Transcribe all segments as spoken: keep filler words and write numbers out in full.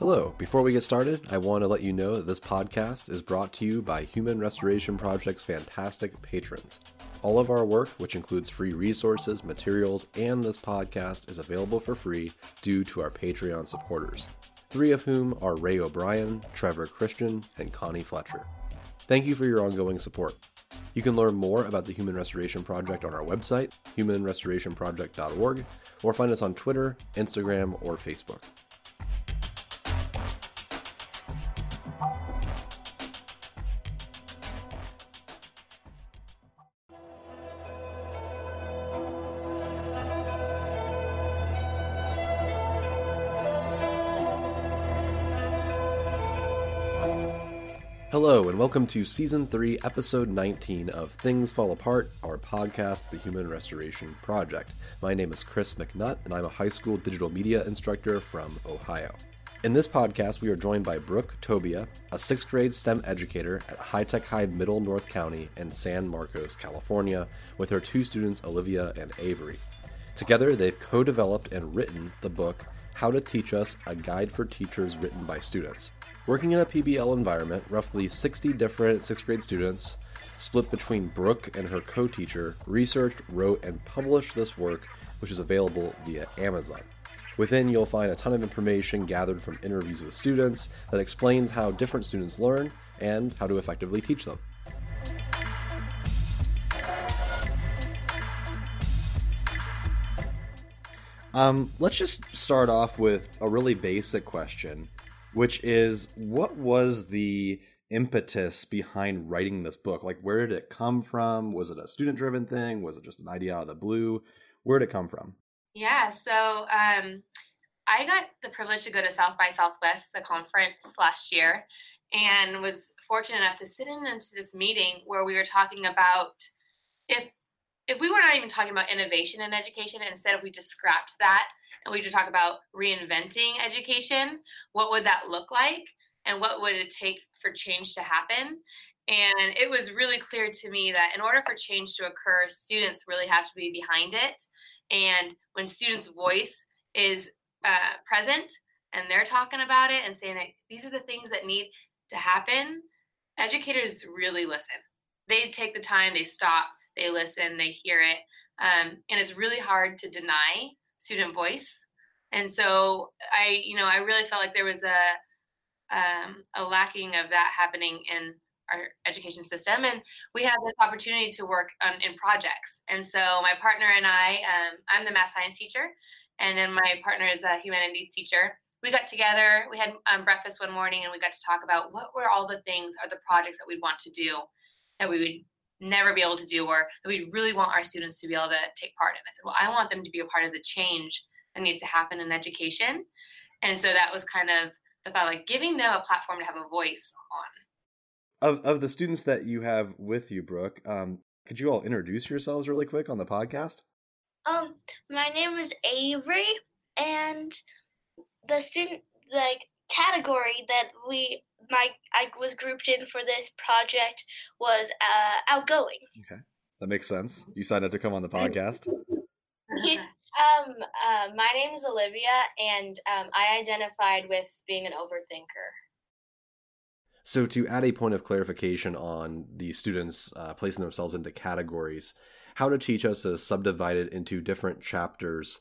Hello, before we get started, I want to let you know that this podcast is brought to you by Human Restoration Project's fantastic patrons. All of our work, which includes free resources, materials, and this podcast, is available for free due to our Patreon supporters, three of whom are Ray O'Brien, Trevor Christian, and Connie Fletcher. Thank you for your ongoing support. You can learn more about the Human Restoration Project on our website, human restoration project dot org, or find us on Twitter, Instagram, or Facebook. Hello, and welcome to Season three, Episode nineteen of Things Fall Apart, our podcast, The Human Restoration Project. My name is Chris McNutt, and I'm a high school digital media instructor from Ohio. In this podcast, we are joined by Brooke Tobia, a sixth grade STEM educator at High Tech High Middle North County in San Marcos, California, with her two students, Olivia and Avery. Together, they've co-developed and written the book, How to Teach Us, a guide for teachers written by students. Working in a P B L environment, roughly sixty different sixth grade students, split between Brooke and her co-teacher, researched, wrote, and published this work, which is available via Amazon. Within, you'll find a ton of information gathered from interviews with students that explains how different students learn and how to effectively teach them. Um, let's just start off with a really basic question, which is, what was the impetus behind writing this book? Like, where did it come from? Was it a student-driven thing? Was it just an idea out of the blue? Where did it come from? Yeah, so um, I got the privilege to go to South by Southwest, the conference last year, and was fortunate enough to sit in into this meeting where we were talking about if If we were not even talking about innovation in education, instead if we just scrapped that and we just talk about reinventing education, what would that look like? And what would it take for change to happen? And it was really clear to me that in order for change to occur, students really have to be behind it. And when students' voice is uh, present and they're talking about it and saying that these are the things that need to happen, educators really listen. They take the time, they stop. They listen, they hear it, um, and it's really hard to deny student voice. And so I, you know, I really felt like there was a um, a lacking of that happening in our education system. And we had this opportunity to work on, in projects. And so my partner and I, um, I'm the math science teacher, and then my partner is a humanities teacher. We got together, we had um, breakfast one morning, and we got to talk about what were all the things or the projects that we'd want to do that we would never be able to do, or that we really want our students to be able to take part in. I said, well, I want them to be a part of the change that needs to happen in education. And so that was kind of the thought, like giving them a platform to have a voice on. Of of the students that you have with you, Brooke, um, could you all introduce yourselves really quick on the podcast? Um, my name is Avery, and the student, like, category that we my I was grouped in for this project was uh, outgoing. Okay, that makes sense. You signed up to come on the podcast. um, uh, my name is Olivia, and um, I identified with being an overthinker. So, to add a point of clarification on the students uh, placing themselves into categories, How to Teach Us is subdivided into different chapters,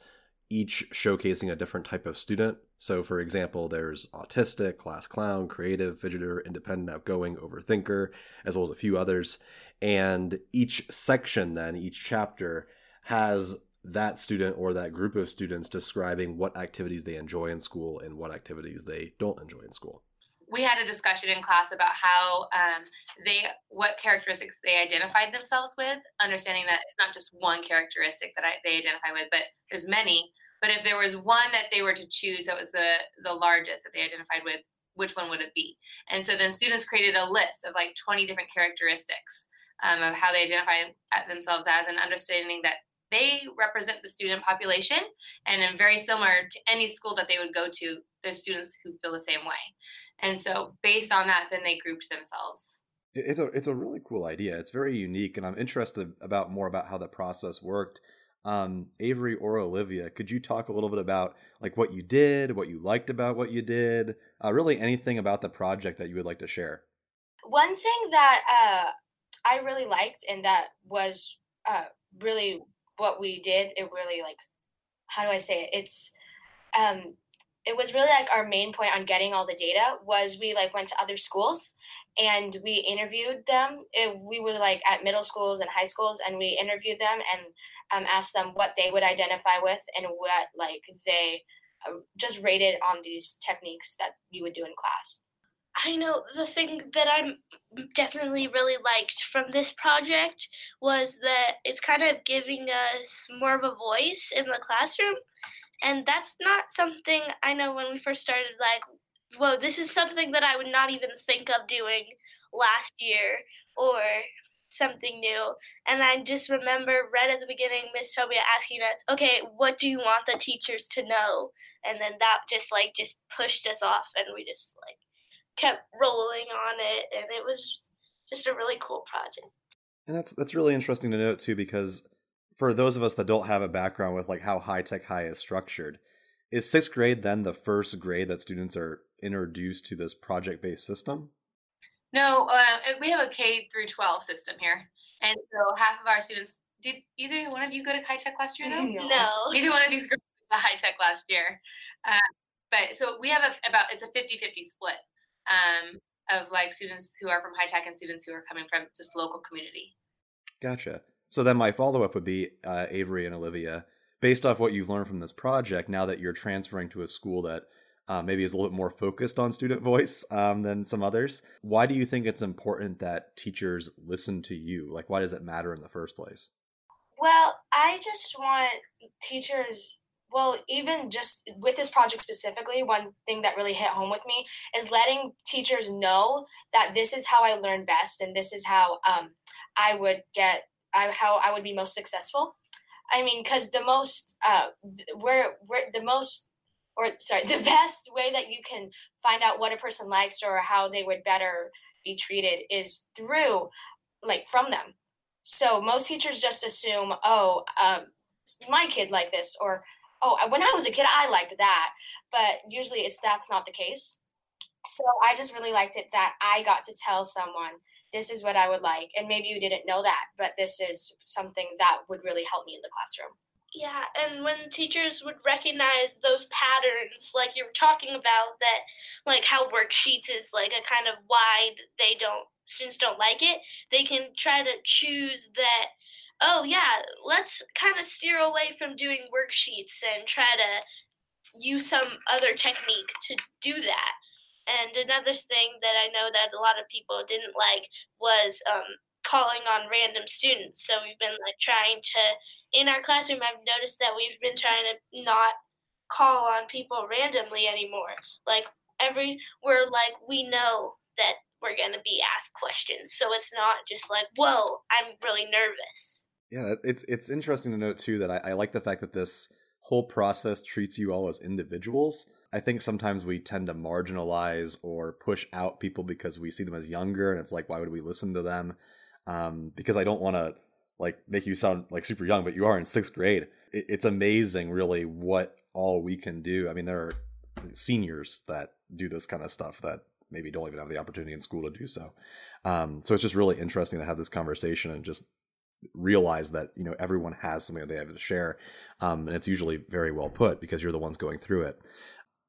each showcasing a different type of student. So, for example, there's autistic, class clown, creative, fidgeter, independent, outgoing, overthinker, as well as a few others. And each section then, each chapter, has that student or that group of students describing what activities they enjoy in school and what activities they don't enjoy in school. We had a discussion in class about how um, they, what characteristics they identified themselves with, understanding that it's not just one characteristic that I, they identify with, but there's many. But if there was one that they were to choose that was the, the largest that they identified with, which one would it be? And so then students created a list of like twenty different characteristics um, of how they identify themselves as, and understanding that they represent the student population, and are very similar to any school that they would go to, there's students who feel the same way. And so based on that, then they grouped themselves. It's a, it's a really cool idea. It's very unique, and I'm interested about more about how the process worked. um, Avery or Olivia, could you talk a little bit about like what you did, what you liked about what you did, uh, really anything about the project that you would like to share? One thing that uh, I really liked, and that was uh, really what we did, it really like, how do I say it? It's, um, it was really like our main point on getting all the data was we like went to other schools and we interviewed them. It, we were like at middle schools and high schools, and we interviewed them and um, asked them what they would identify with and what like they uh, just rated on these techniques that you would do in class. I know the thing that I definitely really liked from this project was that it's kind of giving us more of a voice in the classroom. And that's not something I know when we first started, like, whoa, this is something that I would not even think of doing last year or something new. And I just remember right at the beginning, Miz Tobia asking us, okay, what do you want the teachers to know? And then that just like just pushed us off, and we just like kept rolling on it, and it was just a really cool project. And that's that's really interesting to note too, because for those of us that don't have a background with like how High Tech High is structured, is sixth grade then the first grade that students are introduced to this project-based system? No, uh, we have a K through twelve system here, and so half of our students, did either one of you go to High Tech last year though? No. no. Either one of these girls went to High Tech last year. Uh, but so we have a, about, it's a fifty-fifty split. Um, of like students who are from High Tech and students who are coming from just local community. Gotcha. So then my follow-up would be, uh, Avery and Olivia, based off what you've learned from this project, now that you're transferring to a school that uh, maybe is a little bit more focused on student voice um, than some others, why do you think it's important that teachers listen to you? Like, why does it matter in the first place? Well, I just want teachers... Well, even just with this project specifically, one thing that really hit home with me is letting teachers know that this is how I learn best, and this is how um, I would get, I, how I would be most successful. I mean, because the most, uh, we're, we're the most, or sorry, the best way that you can find out what a person likes or how they would better be treated is through, like, from them. So most teachers just assume, oh, um, my kid liked this, or oh, when I was a kid, I liked that. But usually it's that's not the case. So I just really liked it that I got to tell someone, this is what I would like. And maybe you didn't know that, but this is something that would really help me in the classroom. Yeah, and when teachers would recognize those patterns, like you were talking about, that like how worksheets is like a kind of wide, they don't, students don't like it, they can try to choose that, oh yeah, let's kind of steer away from doing worksheets and try to use some other technique to do that. And another thing that I know that a lot of people didn't like was um, calling on random students. So we've been like trying to, in our classroom, I've noticed that we've been trying to not call on people randomly anymore. Like every, we're like, we know that we're going to be asked questions. So it's not just like, whoa, I'm really nervous. Yeah, it's it's interesting to note, too, that I, I like the fact that this whole process treats you all as individuals. I think sometimes we tend to marginalize or push out people because we see them as younger, and it's like, why would we listen to them? Um, because I don't want to, like, make you sound, like, super young, but you are in sixth grade. It, it's amazing, really, what all we can do. I mean, there are seniors that do this kind of stuff that maybe don't even have the opportunity in school to do so. Um, so it's just really interesting to have this conversation and just realize that, you know, everyone has something that they have to share. Um, and it's usually very well put because you're the ones going through it.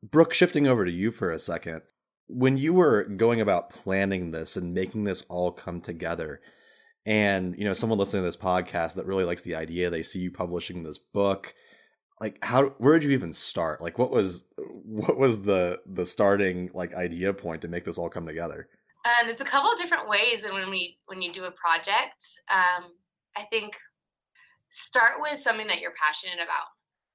Brooke, shifting over to you for a second, when you were going about planning this and making this all come together, and, you know, someone listening to this podcast that really likes the idea, they see you publishing this book, like how, where did you even start? Like what was, what was the, the starting like idea point to make this all come together? Um, there's a couple of different ways. And when we, when you do a project, um, I think start with something that you're passionate about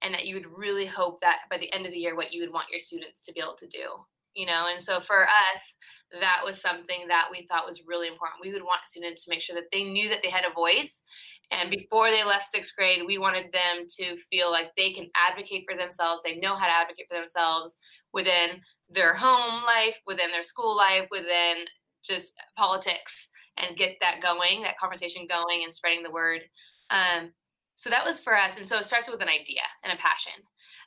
and that you would really hope that by the end of the year, what you would want your students to be able to do, you know? And so for us, that was something that we thought was really important. We would want students to make sure that they knew that they had a voice. And before they left sixth grade, we wanted them to feel like they can advocate for themselves. They know how to advocate for themselves within their home life, within their school life, within just politics, and get that going, that conversation going and spreading the word. Um, So that was for us. And so it starts with an idea and a passion.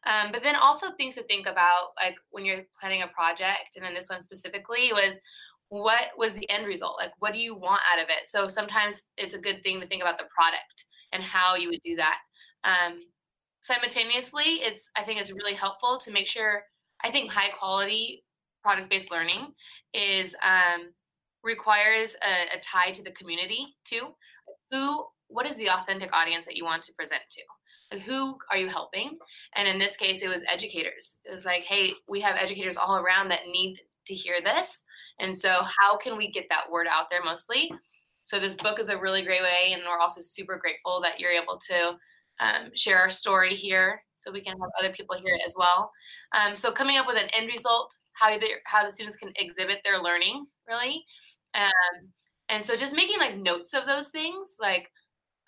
Um, but then also things to think about, like when you're planning a project, and then this one specifically was, what was the end result? Like, what do you want out of it? So sometimes it's a good thing to think about the product and how you would do that. Um, simultaneously, it's I think it's really helpful to make sure, I think high quality product-based learning is um, requires a, a tie to the community too. Who, what is the authentic audience that you want to present to? Like, who are you helping? And in this case, it was educators. It was like, hey, we have educators all around that need to hear this. And so how can we get that word out there mostly? So this book is a really great way. And we're also super grateful that you're able to um, share our story here so we can have other people hear it as well. Um, so coming up with an end result, how the, how the students can exhibit their learning, really. Um, and so just making like notes of those things, like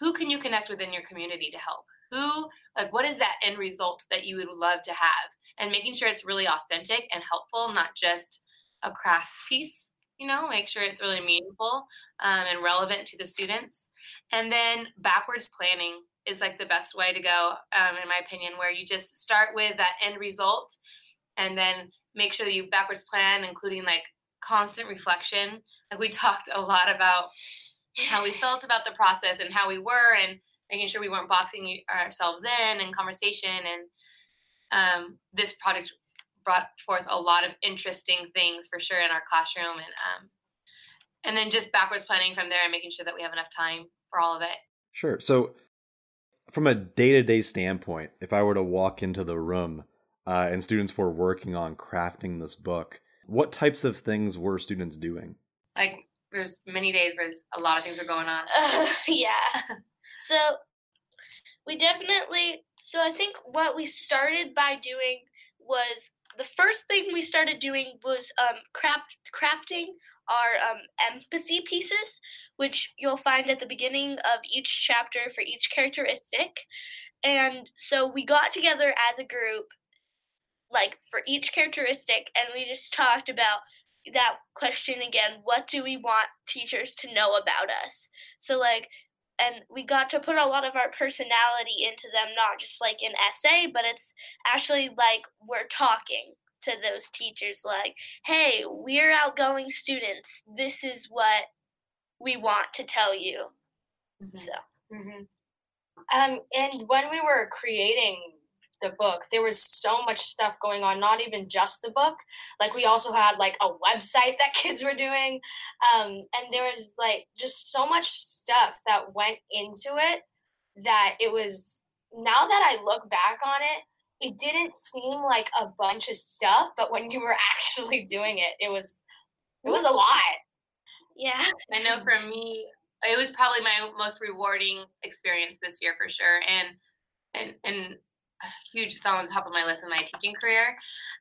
who can you connect within your community to help? Who, like what is that end result that you would love to have? And making sure it's really authentic and helpful, not just a crafts piece, you know, make sure it's really meaningful um, and relevant to the students. And then backwards planning is like the best way to go, um, in my opinion, where you just start with that end result and then make sure that you backwards plan, including like constant reflection. Like we talked a lot about how we felt about the process and how we were and making sure we weren't boxing ourselves in and conversation. And um, this product brought forth a lot of interesting things for sure in our classroom, and um, and then just backwards planning from there and making sure that we have enough time for all of it. Sure. So from a day-to-day standpoint, if I were to walk into the room uh, and students were working on crafting this book, what types of things were students doing? Like there's many days where a lot of things were going on. Uh, yeah. So we definitely, so I think what we started by doing was the first thing we started doing was um, craft, crafting our um, empathy pieces, which you'll find at the beginning of each chapter for each characteristic. And so we got together as a group, like for each characteristic, and we just talked about that question again, what do we want teachers to know about us? So like, and we got to put a lot of our personality into them, not just like an essay, but it's actually like we're talking to those teachers like, hey, we're outgoing students. This is what we want to tell you. Mm-hmm. So, mm-hmm. Um, and when we were creating the book, there was so much stuff going on, not even just the book. Like we also had like a website that kids were doing. Um, and there was like just so much stuff that went into it that it was, now that I look back on it, it didn't seem like a bunch of stuff, but when you were actually doing it, it was, it was a lot. Yeah. I know for me, it was probably my most rewarding experience this year for sure. And, and, and, huge, it's on the top of my list in my teaching career.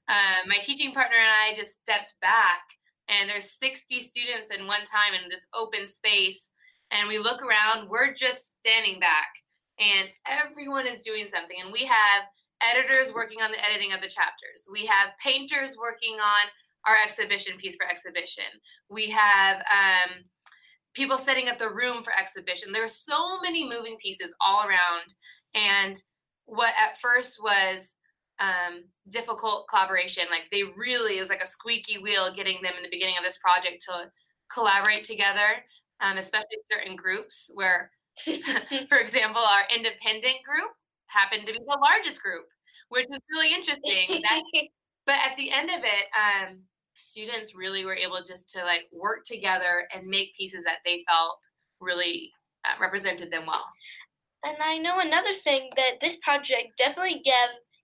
Um, my teaching partner and I just stepped back, and there's sixty students in one time in this open space, and we look around, we're just standing back, and everyone is doing something. And we have editors working on the editing of the chapters. We have painters working on our exhibition piece for exhibition. We have um, people setting up the room for exhibition. There are so many moving pieces all around, and what at first was um, difficult collaboration, like they really, it was like a squeaky wheel getting them in the beginning of this project to collaborate together, um, especially certain groups where, for example, our independent group happened to be the largest group, which was really interesting. That, but at the end of it, um, students really were able just to like work together and make pieces that they felt really uh, represented them well. And I know another thing that this project definitely gave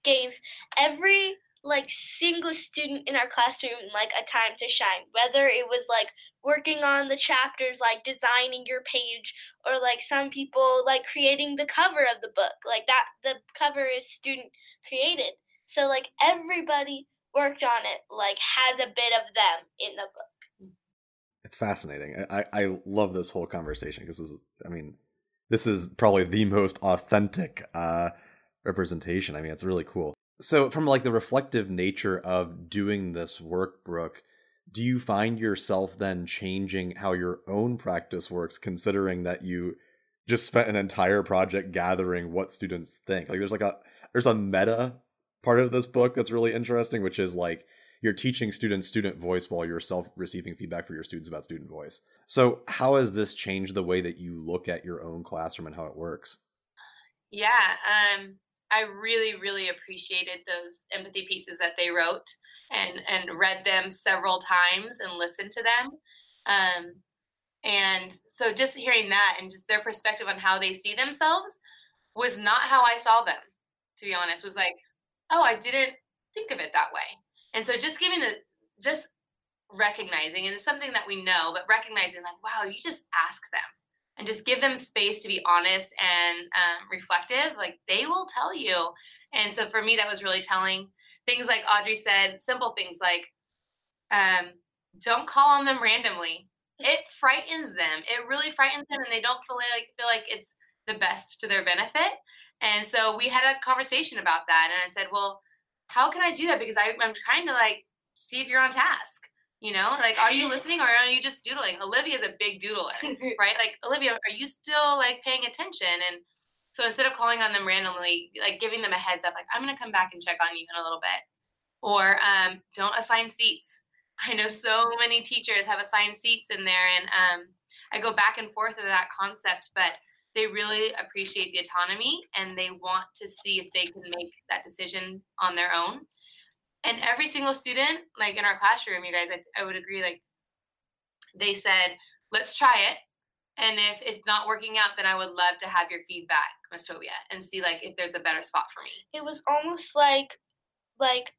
gave every like single student in our classroom like a time to shine, whether it was like working on the chapters, like designing your page, or like some people like creating the cover of the book, like that the cover is student created. So like everybody worked on it, like has a bit of them in the book. It's fascinating. I, I love this whole conversation because this is, I mean, this is probably the most authentic uh, representation. I mean, it's really cool. So from like the reflective nature of doing this work, Brooke, do you find yourself then changing how your own practice works, considering that you just spent an entire project gathering what students think. Like there's like a there's a meta part of this book that's really interesting, which is like you're teaching students student voice while you're self receiving feedback for your students about student voice. So how has this changed the way that you look at your own classroom and how it works? Yeah, um, I really, really appreciated those empathy pieces that they wrote and, and read them several times and listened to them. Um, and so just hearing that and just their perspective on how they see themselves was not how I saw them, to be honest. Was like, oh, I didn't think of it that way. And so just giving the, just recognizing, and it's something that we know, but recognizing like, wow, you just ask them. And just give them space to be honest and um, reflective. Like they will tell you. And so for me, that was really telling. Things like Audrey said, simple things like, um, don't call on them randomly. It frightens them. It really frightens them, and they don't feel like feel like it's the best to their benefit. And so we had a conversation about that. And I said, well, how can I do that? Because I, I'm trying to like see if you're on task. You know, like, are you listening or are you just doodling? Olivia's a big doodler, right? Like, Olivia, are you still, like, paying attention? And so instead of calling on them randomly, like, giving them a heads up, like, I'm going to come back and check on you in a little bit. Or um, don't assign seats. I know so many teachers have assigned seats in there, and um, I go back and forth with that concept, but they really appreciate the autonomy, and they want to see if they can make that decision on their own. And every single student, like in our classroom, you guys, I, I would agree, like they said, let's try it. And if it's not working out, then I would love to have your feedback, Miz Tobia, and see like if there's a better spot for me. It was almost like, like,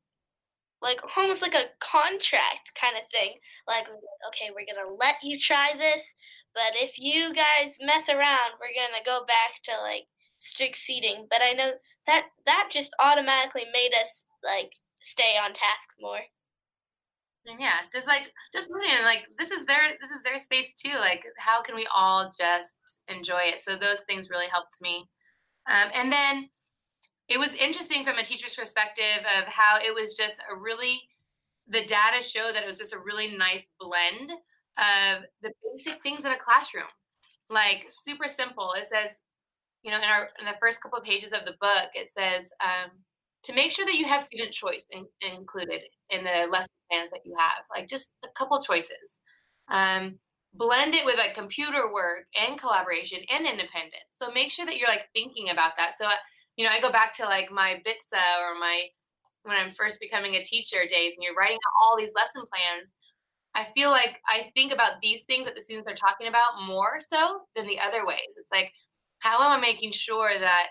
like almost like a contract kind of thing. Like, okay, we're going to let you try this, but if you guys mess around, we're going to go back to like strict seating. But I know that that just automatically made us like, stay on task more. Yeah, just like just listening, like this is their this is their space too. Like, how can we all just enjoy it? So those things really helped me. Um, and then it was interesting from a teacher's perspective of how it was just a really the data showed that it was just a really nice blend of the basic things in a classroom, like super simple. It says, you know, in our in the first couple of pages of the book, it says. Um, to make sure that you have student choice in, included in the lesson plans that you have, like just a couple choices. Um, blend it with like computer work and collaboration and independence. So make sure that you're like thinking about that. So, you know, I go back to like my BITSA or my, when I'm first becoming a teacher days and you're writing out all these lesson plans. I feel like I think about these things that the students are talking about more so than the other ways. It's like, how am I making sure that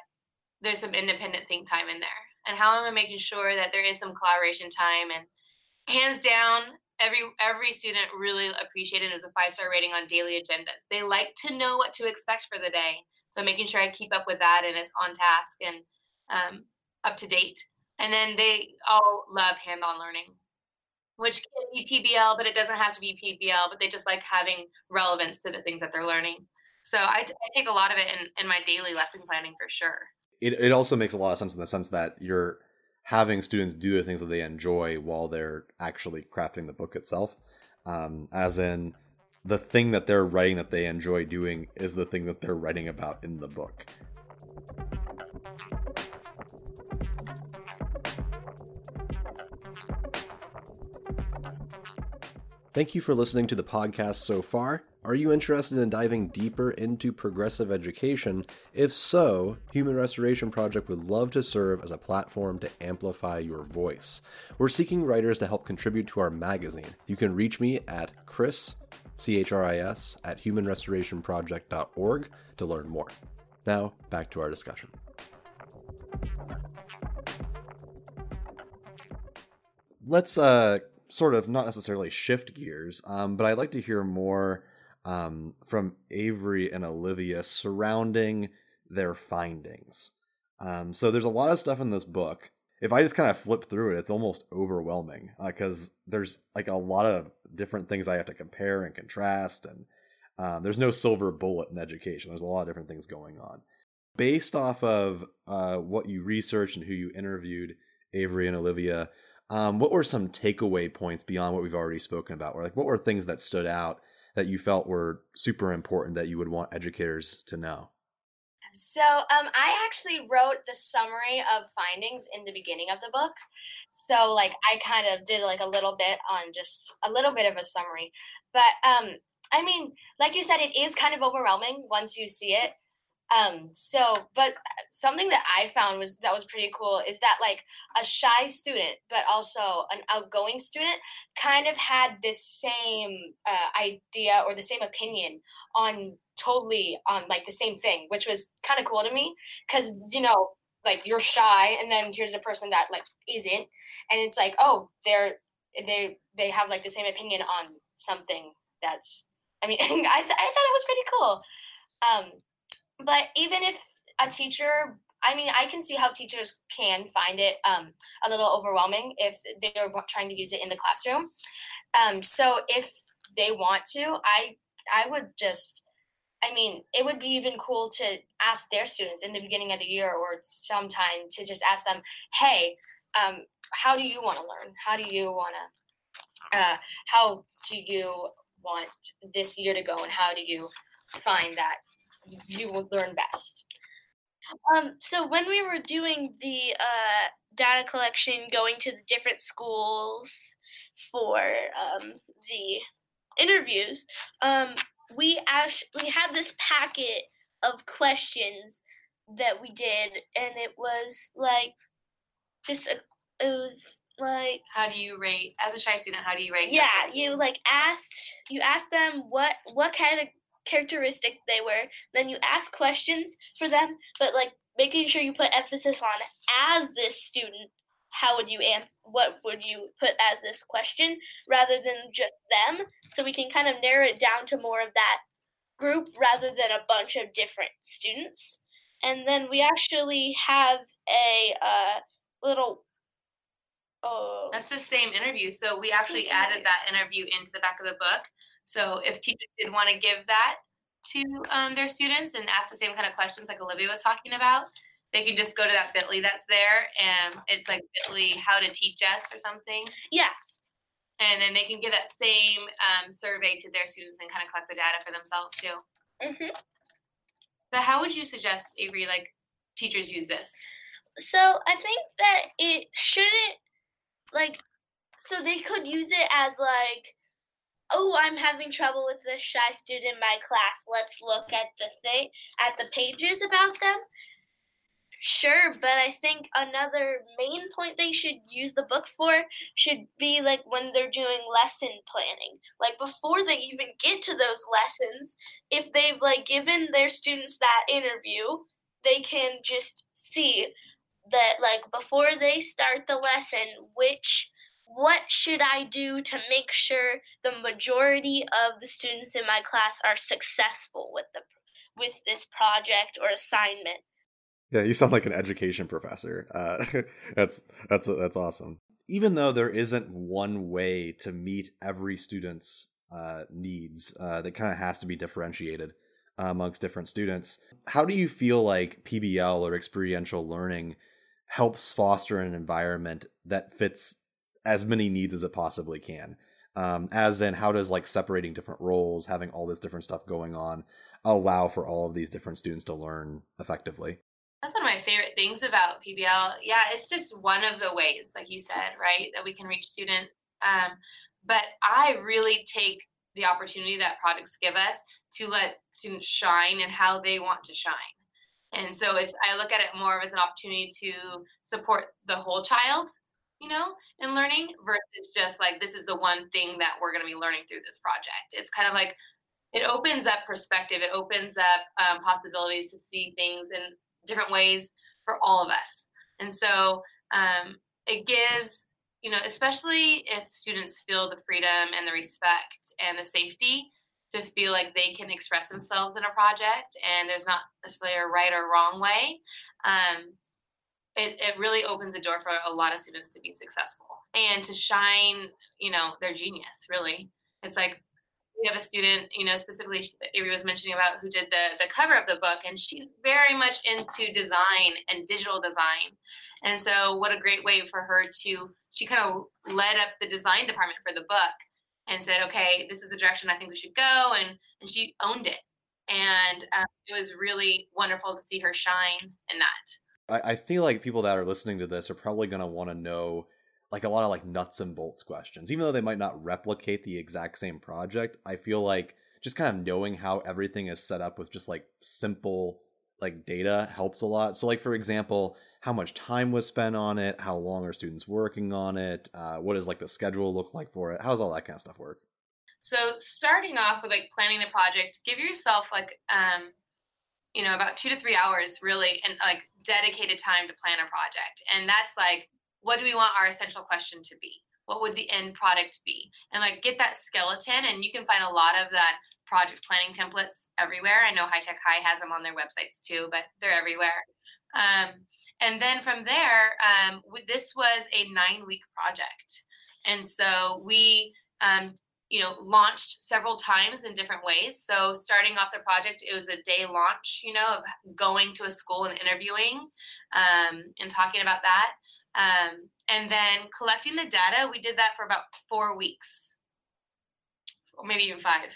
there's some independent think time in there? And how am I making sure that there is some collaboration time? And hands down, every every student really appreciated it. It was a five-star rating on daily agendas. They like to know what to expect for the day. So making sure I keep up with that and it's on task and um, up to date. And then they all love hand-on learning, which can be P B L, but it doesn't have to be P B L, but they just like having relevance to the things that they're learning. So I, I take a lot of it in, in my daily lesson planning for sure. It it also makes a lot of sense in the sense that you're having students do the things that they enjoy while they're actually crafting the book itself. Um, as in the thing that they're writing that they enjoy doing is the thing that they're writing about in the book. Thank you for listening to the podcast so far. Are you interested in diving deeper into progressive education? If so, Human Restoration Project would love to serve as a platform to amplify your voice. We're seeking writers to help contribute to our magazine. You can reach me at Chris, C H R I S, at human restoration project dot org to learn more. Now, back to our discussion. Let's uh, sort of not necessarily shift gears, um, but I'd like to hear more Um, from Avery and Olivia surrounding their findings. Um, so there's a lot of stuff in this book. If I just kind of flip through it, it's almost overwhelming because uh, there's like a lot of different things I have to compare and contrast. And um, there's no silver bullet in education. There's a lot of different things going on. Based off of uh, what you researched and who you interviewed, Avery and Olivia, um, what were some takeaway points beyond what we've already spoken about? Or like, what were things that stood out that you felt were super important that you would want educators to know? So um, I actually wrote the summary of findings in the beginning of the book. So like I kind of did like a little bit on just a little bit of a summary. But um, I mean, like you said, it is kind of overwhelming once you see it. Um, so, but something that I found was that was pretty cool is that like a shy student, but also an outgoing student kind of had this same uh, idea or the same opinion on totally on like the same thing, which was kind of cool to me because, you know, like you're shy and then here's a person that like isn't, and it's like, oh, they're, they, they have like the same opinion on something that's, I mean, I, th- I thought it was pretty cool. Um, But even if a teacher, I mean, I can see how teachers can find it um, a little overwhelming if they're trying to use it in the classroom. Um, so if they want to, I I would just, I mean, it would be even cool to ask their students in the beginning of the year or sometime to just ask them, hey, um, how do you want to learn? How do you want to, uh, how do you want this year to go, and how do you find that you will learn best? Um, so when we were doing the uh, data collection, going to the different schools for um, the interviews, um, we actually had this packet of questions that we did, and it was like just a, it was like, how do you rate as a shy student? How do you rate? Yeah, you like asked you asked them what what kind of characteristic they were, then you ask questions for them, but like making sure you put emphasis on as this student, how would you answer, what would you put as this question rather than just them, so we can kind of narrow it down to more of that group rather than a bunch of different students. And then we actually have a uh, little oh that's the same interview, so we actually added that interview into the back of the book. So if teachers did want to give that to um, their students and ask the same kind of questions like Olivia was talking about, they can just go to that bit dot l y that's there, and it's like bit dot l y how to teach us or something. Yeah. And then they can give that same um, survey to their students and kind of collect the data for themselves too. Mm-hmm. But how would you suggest, Avery, like teachers use this? So I think that it shouldn't, like, so they could use it as like, oh, I'm having trouble with this shy student in my class. Let's look at the thing, at the pages about them. Sure, but I think another main point they should use the book for should be like when they're doing lesson planning. Like before they even get to those lessons, if they've like given their students that interview, they can just see that like before they start the lesson, which what should I do to make sure the majority of the students in my class are successful with the with this project or assignment? Yeah, you sound like an education professor. Uh, that's that's that's awesome. Even though there isn't one way to meet every student's uh, needs, uh, that kind of has to be differentiated uh, amongst different students. How do you feel like P B L or experiential learning helps foster an environment that fits as many needs as it possibly can? Um, as in, how does like separating different roles, having all this different stuff going on, allow for all of these different students to learn effectively? That's one of my favorite things about P B L. Yeah, it's just one of the ways, like you said, right, that we can reach students. Um, but I really take the opportunity that projects give us to let students shine in how they want to shine. And so it's, I look at it more as an opportunity to support the whole child, you know, in learning versus just like, this is the one thing that we're going to be learning through this project. It's kind of like, it opens up perspective. It opens up um, possibilities to see things in different ways for all of us. And so um, it gives, you know, especially if students feel the freedom and the respect and the safety to feel like they can express themselves in a project, and there's not necessarily a right or wrong way. Um, It it really opens the door for a lot of students to be successful and to shine, you know, their genius, really. It's like we have a student, you know, specifically Avery was mentioning about, who did the, the cover of the book, and she's very much into design and digital design. And so what a great way for her to, she kind of led up the design department for the book and said, okay, this is the direction I think we should go. And, and she owned it. And um, it was really wonderful to see her shine in that. I, I feel like people that are listening to this are probably going to want to know like a lot of like nuts and bolts questions, even though they might not replicate the exact same project. I feel like just kind of knowing how everything is set up with just like simple like data helps a lot. So like, for example, how much time was spent on it? How long are students working on it? Uh, what does like the schedule look like for it? How's all that kind of stuff work? So starting off with like planning the project, give yourself like, um, you know, about two to three hours really and like dedicated time to plan a project. And that's like, what do we want our essential question to be? What would the end product be? And like get that skeleton, and you can find a lot of that project planning templates everywhere. I know High Tech High has them on their websites too, but they're everywhere. Um, and then from there, um, this was a nine week project. And so we, um, you know, launched several times in different ways. So starting off the project, it was a day launch, you know, of going to a school and interviewing um, and talking about that. Um, and then collecting the data, we did that for about four weeks, or maybe even five.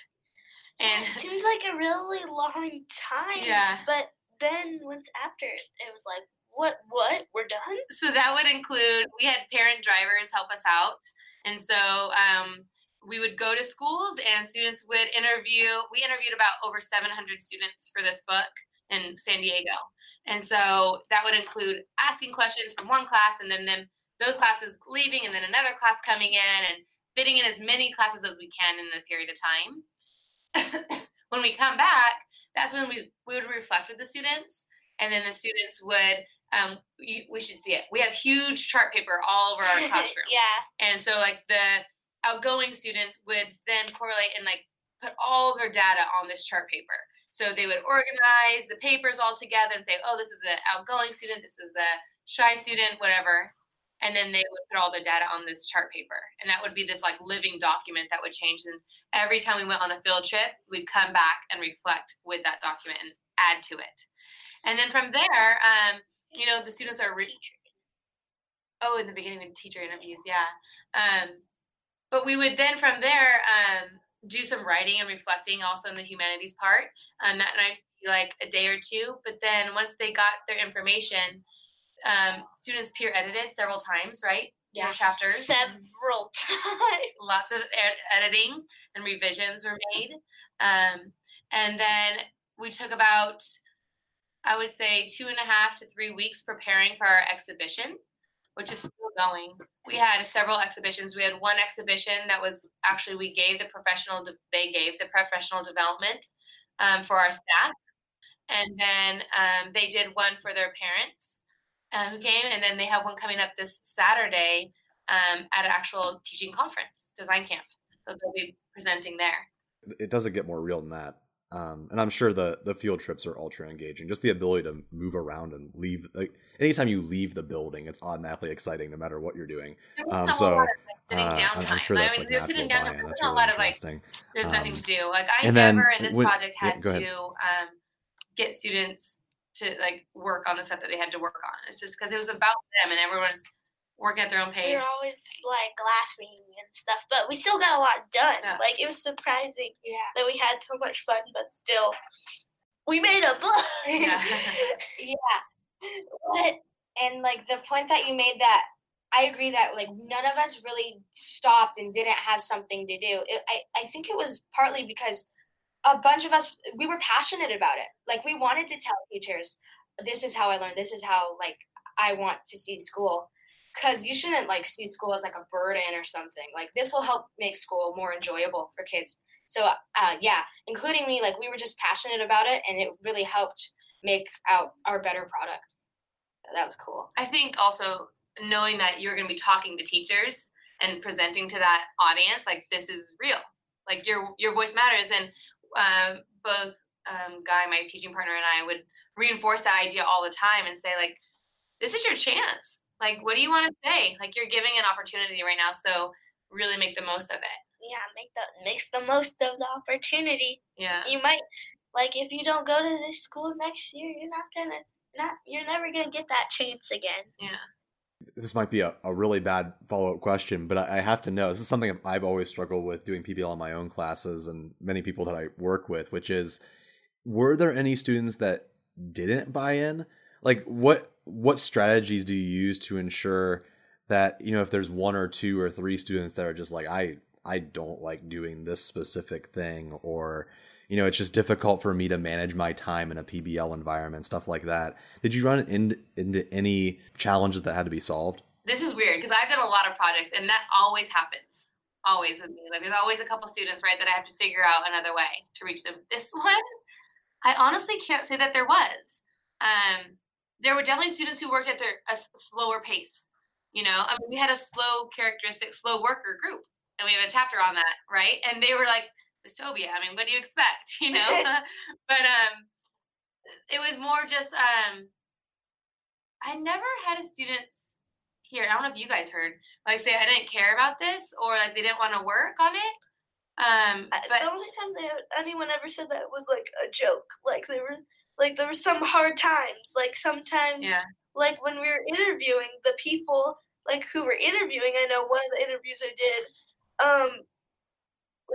And it seems like a really long time. Yeah. But then once after, it was like, what, what, we're done? So that would include, we had parent drivers help us out. And so, um, we would go to schools and students would interview. We interviewed about over seven hundred students for this book in San Diego. And so that would include asking questions from one class and then them, those classes leaving and then another class coming in and fitting in as many classes as we can in a period of time. When we come back, that's when we, we would reflect with the students. And then the students would, um, you, we should see it. We have huge chart paper all over our classroom. Yeah. And so like the outgoing students would then correlate and like put all their data on this chart paper. So they would organize the papers all together and say, oh, this is an outgoing student, this is a shy student, whatever. And then they would put all their data on this chart paper. And that would be this like living document that would change. And every time we went on a field trip, we'd come back and reflect with that document and add to it. And then from there, um, you know, the students are re- Oh, in the beginning of teacher interviews, yeah. Um, But we would then from there um, do some writing and reflecting also in the humanities part. Um, that might be like a day or two. But then once they got their information, um, students peer edited several times, right? Yeah. More chapters. Several times. Lots of ed- editing and revisions were made. Um, and then we took about, I would say, two and a half to three weeks preparing for our exhibition, which is still going. We had several exhibitions. We had one exhibition that was actually, we gave the professional, de- they gave the professional development um, for our staff. And then um, they did one for their parents uh, who came. And then they have one coming up this Saturday um, at an actual teaching conference, design camp. So they'll be presenting there. It doesn't get more real than that. Um, and I'm sure the, the field trips are ultra engaging. Just the ability to move around and leave. Like, anytime you leave the building, it's automatically exciting, no matter what you're doing. Um, so sitting uh, I'm, I'm sure that's I mean, like they're sitting down. There's really a lot of like, there's um, nothing to do. Like I never in this when, project had yeah, to um, get students to like work on the stuff that they had to work on. It's just because it was about them, and everyone's working at their own pace. We were always like laughing and stuff, but we still got a lot done. Yeah. Like it was surprising yeah. that we had so much fun, but still, we made a book. Yeah. yeah. But, and like the point that you made that I agree that like none of us really stopped and didn't have something to do. It, I, I think it was partly because a bunch of us, we were passionate about it. Like we wanted to tell teachers, this is how I learned. This is how like I want to see school. Because you shouldn't, like, see school as, like, a burden or something. Like, this will help make school more enjoyable for kids. So, uh, yeah, including me, like, we were just passionate about it, and it really helped make out our better product. So that was cool. I think also knowing that you're going to be talking to teachers and presenting to that audience, like, this is real. Like, your your voice matters. And um, both um, Guy, my teaching partner, and I would reinforce that idea all the time and say, like, this is your chance. Like, what do you want to say? Like, you're giving an opportunity right now, so really make the most of it. Yeah, make the make the most of the opportunity. Yeah, you might like if you don't go to this school next year, you're not gonna not you're never gonna get that chance again. Yeah. This might be a, a really bad follow-up question, but I, I have to know. This is something I've always struggled with doing P B L in my own classes, and many people that I work with, which is were there any students that didn't buy in? Like, what what strategies do you use to ensure that, you know, if there's one or two or three students that are just like, I I don't like doing this specific thing, or, you know, it's just difficult for me to manage my time in a P B L environment, stuff like that. Did you run in, into any challenges that had to be solved? This is weird because I've done a lot of projects and that always happens. Always with me. Like, there's always a couple students, right, that I have to figure out another way to reach them. This one, I honestly can't say that there was. Um, there were definitely students who worked at their a slower pace. You know, I mean, we had a slow characteristic, slow worker group, and we have a chapter on that, right? And they were like, Miss Tobia, I mean, what do you expect? You know, but um, it was more just um, I never had a student here. I don't know if you guys heard, like, say I didn't care about this, or like they didn't want to work on it. Um, but the only time they anyone ever said that was like a joke. Like they were like there were some hard times. Like sometimes, yeah. Like when we were interviewing the people, like who were interviewing, I know one of the interviews I did, um,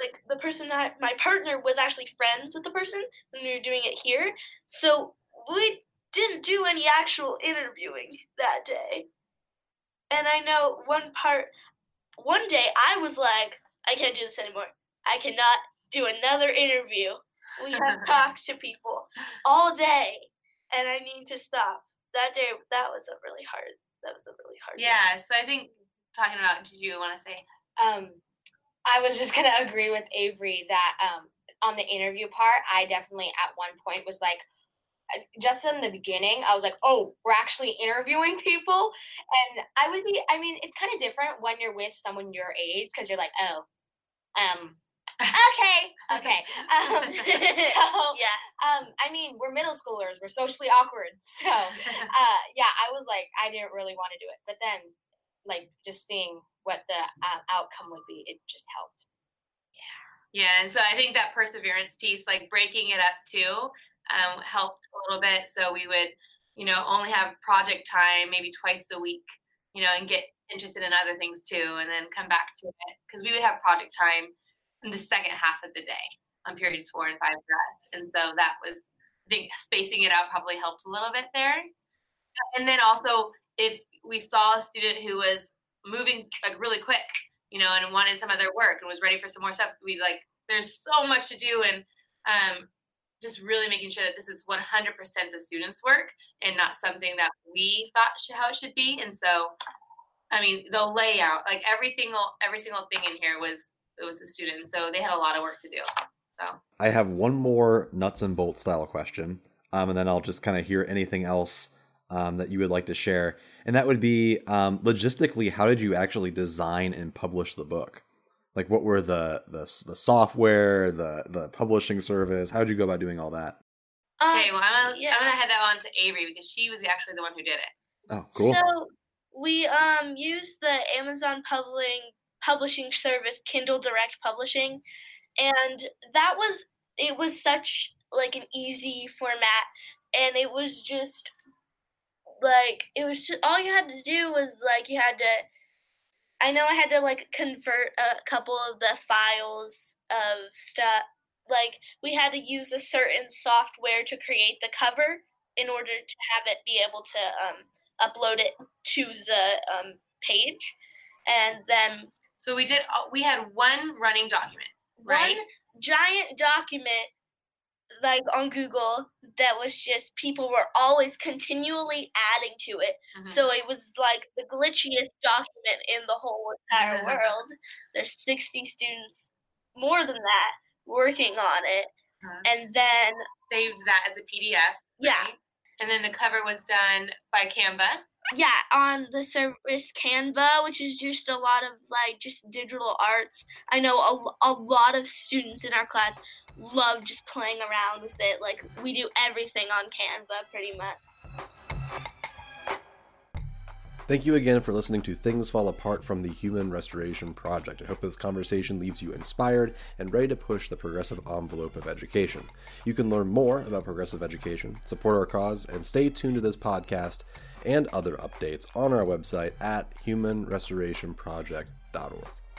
like the person that my partner was actually friends with the person when we were doing it here. So we didn't do any actual interviewing that day. And I know one part, one day I was like, I can't do this anymore. I cannot do another interview. We have talked to people all day and I need to stop. That day, that was a really hard, that was a really hard Yeah, day. So I think, talking about, did you want to say? Um, I was just going to agree with Avery that um, on the interview part, I definitely at one point was like, just in the beginning, I was like, oh, we're actually interviewing people. And I would be, I mean, it's kind of different when you're with someone your age because you're like, oh, um, okay, okay. Um, so, yeah. Um, I mean, we're middle schoolers. We're socially awkward. So, uh, yeah, I was like, I didn't really want to do it. But then, like, just seeing what the uh, outcome would be, it just helped. Yeah. Yeah, and so I think that perseverance piece, like breaking it up too, um, helped a little bit. So we would, you know, only have project time maybe twice a week, you know, and get interested in other things too, and then come back to it because we would have project time in the second half of the day on periods four and five for us. And so that was, I think spacing it out probably helped a little bit there. And then also if we saw a student who was moving like really quick, you know, and wanted some other work and was ready for some more stuff, we like, there's so much to do. And um, just really making sure that this is one hundred percent the students' work and not something that we thought should, how it should be. And so, I mean, the layout, like everything, every single thing in here was, it was the students, so they had a lot of work to do. So I have one more nuts and bolts style question, um, and then I'll just kind of hear anything else um, that you would like to share. And that would be um, logistically, how did you actually design and publish the book? Like, what were the the, the software, the the publishing service? How did you go about doing all that? Um, okay, well, I'm gonna, yeah. I'm gonna head that on to Avery because she was actually the one who did it. Oh, cool. So we um used the Amazon publishing. publishing service, Kindle Direct Publishing. And that was, it was such like an easy format. And it was just like, it was just, all you had to do was like, you had to, I know I had to like convert a couple of the files of stuff. Like we had to use a certain software to create the cover in order to have it be able to um, upload it to the um, page. And then, so we did, we had one running document, right? One giant document, like on Google, that was just, people were always continually adding to it. Mm-hmm. So it was like the glitchiest document in the whole entire mm-hmm. world. There's sixty students, more than that, working on it. Mm-hmm. And then saved that as a P D F. Right? Yeah. And then the cover was done by Canva. Yeah, on the service Canva, which is just a lot of, like, just digital arts. I know a, a lot of students in our class love just playing around with it. Like, we do everything on Canva, pretty much. Thank you again for listening to Things Fall Apart from the Human Restoration Project. I hope this conversation leaves you inspired and ready to push the progressive envelope of education. You can learn more about progressive education, support our cause, and stay tuned to this podcast and other updates on our website at human restoration project dot org.